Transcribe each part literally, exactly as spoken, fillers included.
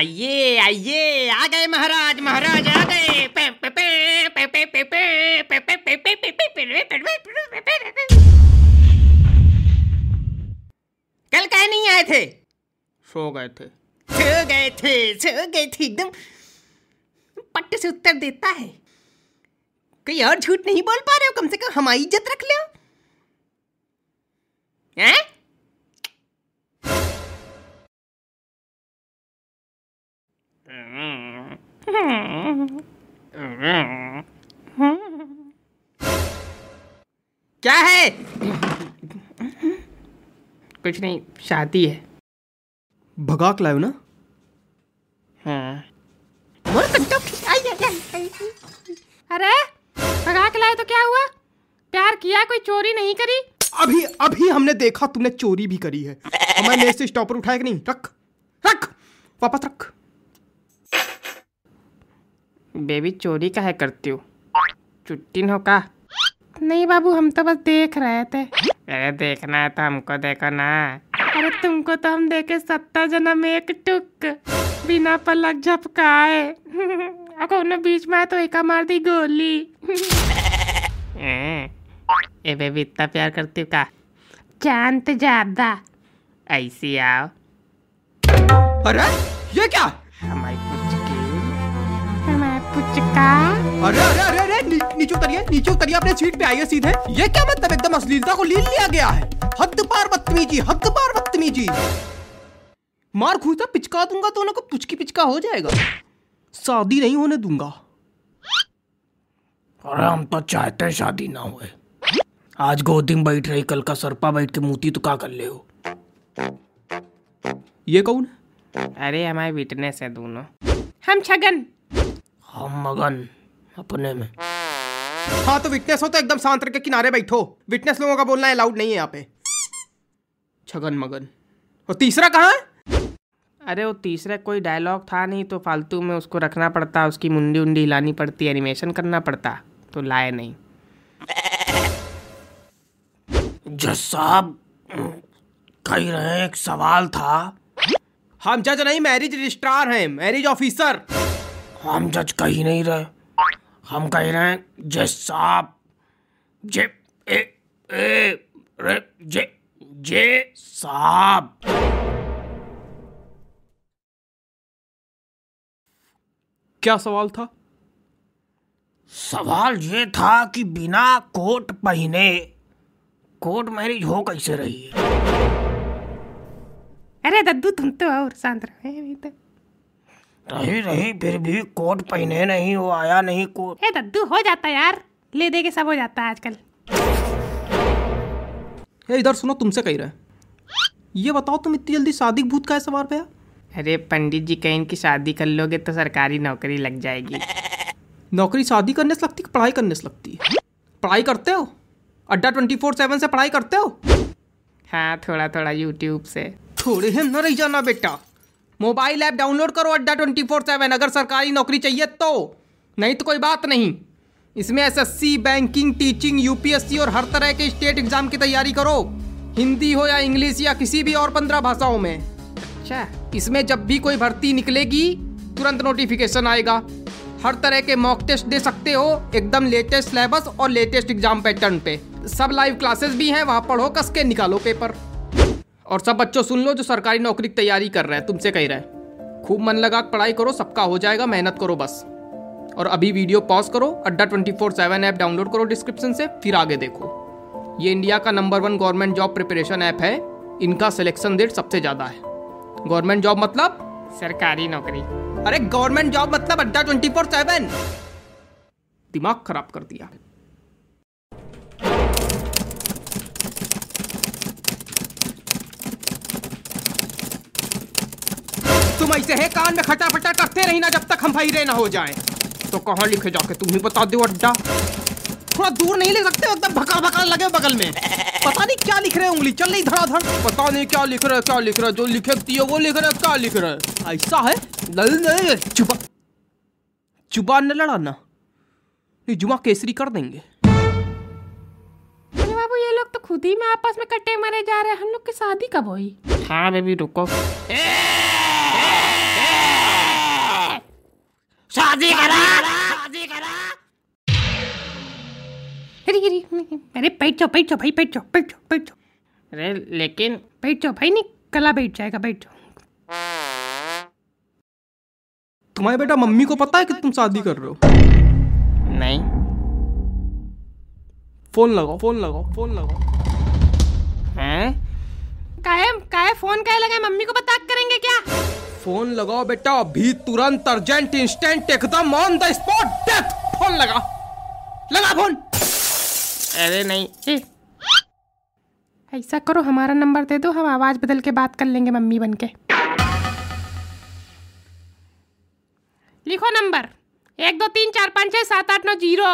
आइए आइए, आ गए महाराज, महाराज आ गए। कल कहे नहीं आए थे? सो गए थे सो गए थे सो गए थे एकदम पट्टे से उत्तर देता है। कोई और झूठ नहीं बोल पा रहे हो? कम से कम हमारी इज्जत रख लो। हैं? क्या है? कुछ नहीं, शादी है। भगा के लायो ना? हाँ। अरे भगा के लाए तो क्या हुआ? प्यार किया, कोई चोरी नहीं करी। अभी अभी हमने देखा तुमने चोरी भी करी है। हमारे मेज से स्टॉपर उठाया कि नहीं? रख रख वापस रख। बेबी चोरी का है करती हो? चुट्टी न हो का? नहीं बाबू, हम तो बस देख रहे थे। अरे देखना है तो हमको देखो ना। अरे तुमको तो हम देखे सत्ता जन्म एक टुक, बिना पलक झपकाए। अगर उन्हें बीच में आया तो एका मार दी गोली। ए बेबी इतना प्यार करती हो का? चांद तो ज्यादा। ऐसी आओ। अरे ये क्या? हमारी पुचका। अरे अरे अरे अरे नी, नीचे उतरिए नीचे उतरिए, अपने सीट पे आइए सीधे। ये क्या मतलब, एकदम अश्लीलता को लील लिया गया है। हद पार बदतमीजी, हद पार बदतमीजी। मार खूटा पिचका दूंगा तो उनको पुचकी पिचका हो जाएगा। शादी नहीं होने दूंगा। अरे हम तो चाहते हैं शादी ना होए। आज गोदी में बैठ रही, कल का सरपा बैठ के मूती तो का कर ले हो। ये कौन? अरे हमारे विटनेस है दोनों। हम छगन, हम मगन अपने में। हाँ तो विटनेस हो तो एकदम शांत रख के किनारे बैठो। विटनेस लोगों का बोलना अलाउड नहीं है यहाँ पे। छगन मगन और तीसरा कहाँ है? अरे वो तीसरा कोई डायलॉग था नहीं तो फालतू में उसको रखना पड़ता, उसकी मुंडी उंडी हिलानी पड़ती, एनिमेशन करना पड़ता, तो लाए नहीं। जज साहब कह रहे एक सवाल था। हम जज नहीं, मैरिज रजिस्ट्रार हैं, मैरिज ऑफिसर। हम जज कह ही नहीं रहे, हम कह रहे हैं जज साहब। जे ए ए रे जे जे साहब। क्या सवाल था? सवाल ये था कि बिना कोट पहने कोर्ट मैरिज हो कैसे रही है? अरे दद्दू तुम तो और शांत रहो। रही रही फिर भी कोट पहने नहीं, वो आया नहीं कोट। ए दद्दू हो जाता यार, ले दे के सब हो जाता है आजकल। ए इधर सुनो, तुमसे कह रहा है। ये बताओ तुम इतनी जल्दी शादी भूत का है सवार पे? अरे पंडित जी कहीं की शादी कर लोगे तो सरकारी नौकरी लग जाएगी। नौकरी शादी करने से लगती, पढ़ाई करने से लगती है। पढ़ाई करते हो? अड्डा ट्वेंटी फोर सेवन से पढ़ाई करते हो? हाँ थोड़ा थोड़ा, यूट्यूब से। थोड़े हम न रह जाना बेटा, मोबाइल ऐप डाउनलोड करो अड्डा ट्वेंटी फोर सेवन। अगर सरकारी नौकरी चाहिए तो, नहीं तो कोई बात नहीं। इसमें एसएससी, बैंकिंग, टीचिंग, यूपीएससी और हर तरह के स्टेट एग्जाम की तैयारी करो, हिंदी हो या इंग्लिश या किसी भी और पंद्रह भाषाओं में। अच्छा, इसमें जब भी कोई भर्ती निकलेगी तुरंत नोटिफिकेशन आएगा। हर तरह के मॉक टेस्ट दे सकते हो, एकदम लेटेस्ट सिलेबस और लेटेस्ट एग्जाम पैटर्न पे। सब लाइव क्लासेस भी हैं, वहाँ पढ़ो, कस के निकालो पेपर। और सब बच्चों सुन लो जो सरकारी नौकरी की तैयारी कर रहे हैं, तुमसे कह रहे हैं। खूब मन लगा पढ़ाई करो, सबका हो जाएगा, मेहनत करो बस। और अभी वीडियो पॉज करो, Adda twenty four seven app download करो डिस्क्रिप्शन से, फिर आगे देखो। ये इंडिया का number one government job preparation app है। इनका सिलेक्शन रेट सबसे ज़्यादा है। गवर्नमेंट जॉब मतलब सरकारी नौकरी। अरे गवर्नमेंट जॉब मतलब अड्डा ट्वेंटी फोर सेवन। दिमाग खराब कर दिया। तुम ऐसे है कान में खटाफटा करते रहना जब तक हम भाई ना हो जाएं। तो कहाँ लिखे जाके तुम ही बता दो अड्डा? थोड़ा दूर नहीं ले सकते? एकदम भका भका लगे बगल में, पता नहीं क्या लिख रहे हैं, उंगली चल रही धड़ाधड़, पता नहीं क्या लिख रहे क्या लिख रहे जो लिखे दिए वो लिख रहे, क्या लिख रहे ऐसा है। चुबा चुबा न लड़ाना, जुमा केसरी कर देंगे। अरे बाबू ये लोग तो खुद ही में आपस में कट्टे मरे जा रहे हैं, हम लोग की शादी कब हुई? हाँ बेबी रुको, शादी करा शादी करा। अरे अरे बैठ जाओ बैठ जाओ भाई, बैठ जाओ बैठ जाओ बैठ जाओ। अरे लेकिन बैठ जाओ भाई, नहीं कला बैठ जाएगा, बैठ जाओ। तुम्हारे बेटा मम्मी को पता है कि तुम शादी कर रहे हो? नहीं। फोन लगाओ फोन लगाओ फोन लगाओ। हैं काहे काहे फोन काहे लगाए, मम्मी को बता करेंगे क्या? फोन लगाओ बेटा अभी तुरंत, अर्जेंट, इंस्टेंट, एकदम on the spot death. Phone लगा लगा फोन। अरे नहीं, ऐसा करो हमारा नंबर दे दो, हम आवाज बदल के बात कर लेंगे मम्मी बन के। लिखो नंबर एक दो तीन चार पाँच छः सात आठ नौ जीरो।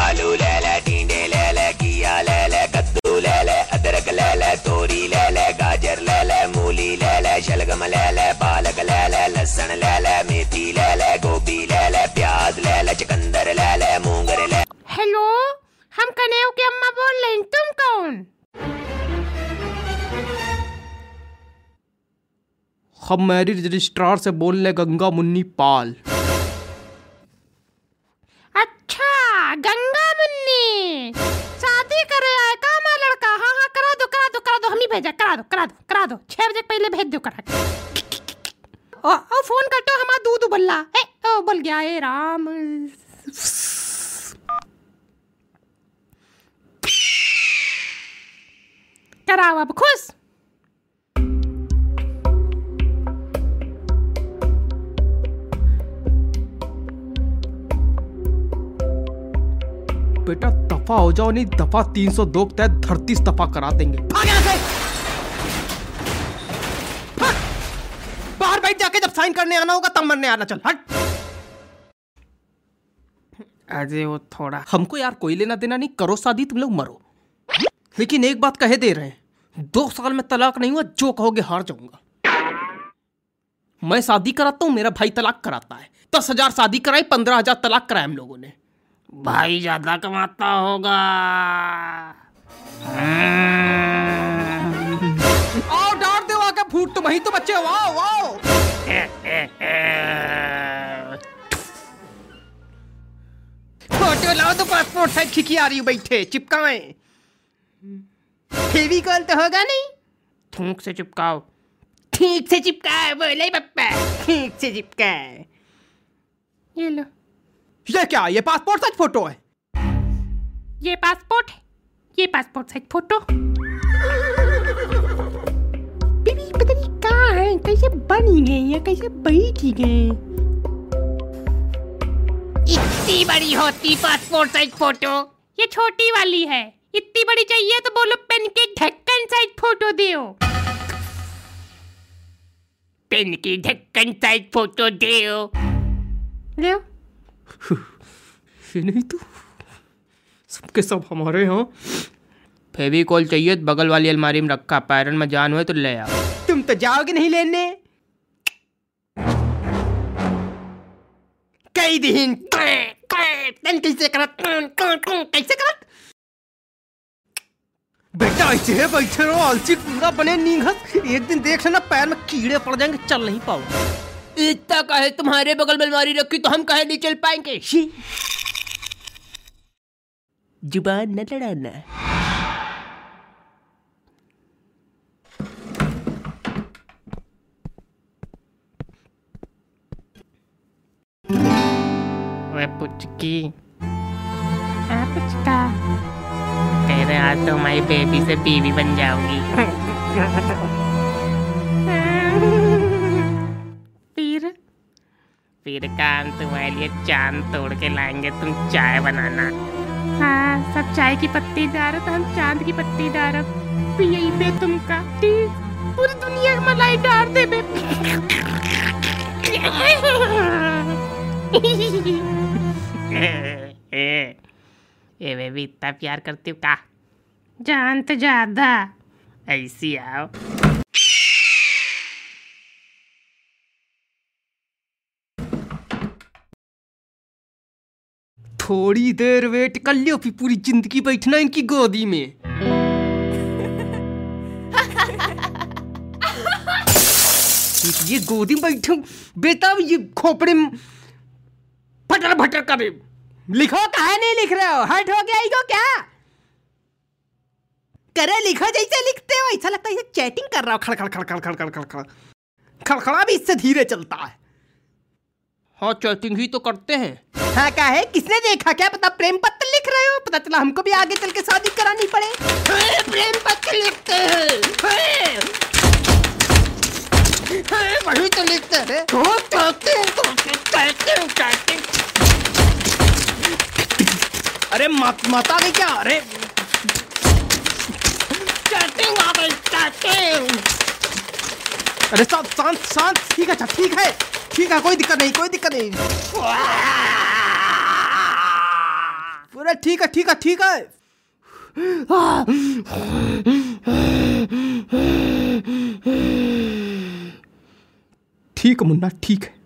आलू लेले, टींडे लेले, घिया लेले, कद्दू लेले, अदरक लेले, तोरी लेले, गाजर लेले, मूली लेले, शलगम लेले, पालक लेले, लहसुन लेले, मेथी लेले, गोभी लेले, प्याज लेले, चुकंदर लेले, मूंगर लेले। हेलो, हम कन्हैया की अम्मा बोल रहे हैं, तुम कौन? हम मैरिज रजिस्ट्रार से बोल रहे, गंगा मुन्नी पाल। अच्छा गंगा मुन्नी, शादी करे आए का हमारा लड़का? हाँ हाँ करा दो करा दो करा दो, हम ही भेजा, करा दो करा दो करा दो, छह बजे पहले भेज दो करा दो। ओ फोन कटो, हमारा दूध उबला ए, ओ बोल गया ए राम। कराओ अब खुश। बेटा दफा हो जाओ, नहीं दफा तीन सौ दो के तहत धरती से दफा करा देंगे। बाहर बैठ जाके जब साइन करने आना होगा तब मरने आना, चल हट। अरे वो थोड़ा हमको यार कोई लेना देना नहीं, करो शादी तुम लोग मरो। लेकिन एक बात कहे दे रहे हैं, दो साल में तलाक नहीं हुआ, जो कहोगे हार जाऊंगा। मैं शादी कराता हूँ, मेरा भाई तलाक कराता है, दस हजार शादी कराई, पंद्रह हजार तलाक कराए हम लोगों ने। भाई ज्यादा कमाता होगा। आओ डांट दो आके, फूट तो वही तो बच्चे। Wow wow. फोटो लाओ तो पासपोर्ट साइज खिकी आ रही हो, बैठे चिपकाएं। फेविकॉल तो होगा नहीं, ठीक से चिपकाओ। ठीक से चिपकाए बोले पप्पा, ठीक से चिपकाए। ये लो, ये क्या, ये पासपोर्ट साइज फोटो है? ये पासपोर्ट है, ये पासपोर्ट साइज फोटो। बीबी पता नहीं कहाँ है, कैसे बनी गई है, कैसे बड़ी की गई। इतनी बड़ी होती पासपोर्ट साइज फोटो, ये छोटी वाली है। इतनी बड़ी चाहिए तो बोलो पेन के ढक्कन साइज फोटो देओ। पेन की ढक्कन साइज फोटो देओ। ले ये नहीं तो सबके सब हमारे यहाँ। फेविकॉल चाहिए तो बगल वाली अलमारी में रखा, पैरन में जान हुए तो ले आओ। तुम तो जाओगे नहीं लेने, कई दिन कैसे करत कैसे करत। बेटा ऐसे बैठे रहो, आलसी पूरा बने नींघस, एक दिन देख लेना पैर में कीड़े पड़ जाएंगे, चल नहीं पाओगे। इतना कहे तुम्हारे बगल में अलमारी रखी तो हम कहे नहीं चल पाएंगे। जुबान न लड़ाना। वे पुचकी आ पुचका, तेरे हाथ तो हमारी बेबी से बीवी बन जाऊंगी। फिर काम तुम्हारे लिए चांद तोड़ के लाएंगे, तुम चाय बनाना। हाँ सब चाय की पत्ती डालो तो हम चांद की पत्ती डालो, यही पे तुमका ठीक पूरी दुनिया की मलाई डाल दे बे। ए बेबी इतना प्यार करती हो का? जान तो ज्यादा। ऐसी आओ थोड़ी देर वेट कर लियो, फिर पूरी जिंदगी बैठना इनकी गोदी में। ये गोदी में बैठे बेटा, ये खोपड़े फटर फटर कर लिखो, कहा नहीं लिख रहे हो, हट हो गया इगो क्या करे, लिखो जैसे लिखते हो, ऐसा लगता है चैटिंग कर रहा हो, खड़ खड़ खड़ खड़ खड़ खड़ खड़ खड़खड़ा भी इससे धीरे चलता है। हाँ चैटिंग ही तो करते हैं। हाँ क्या है, किसने देखा, क्या पता प्रेम पत्र लिख रहे हो, पता चला हमको भी आगे चल के शादी करानी पड़े। हाँ, प्रेम पत्र लिखते हैं। हाँ, वही तो लिखते हैं। हाँ, चाहते हैं तो चाहते हैं, चाहते हैं। अरे मत माता ने क्या, अरे चाहते हूँ आप, चाहते हूँ। अरे साहब शांत शांत, ठीक है ठीक है ठीक है, कोई दिक्कत नहीं कोई दिक्कत नहीं, पूरा ठीक है ठीक है ठीक है। ठीक है मुन्ना ठीक है।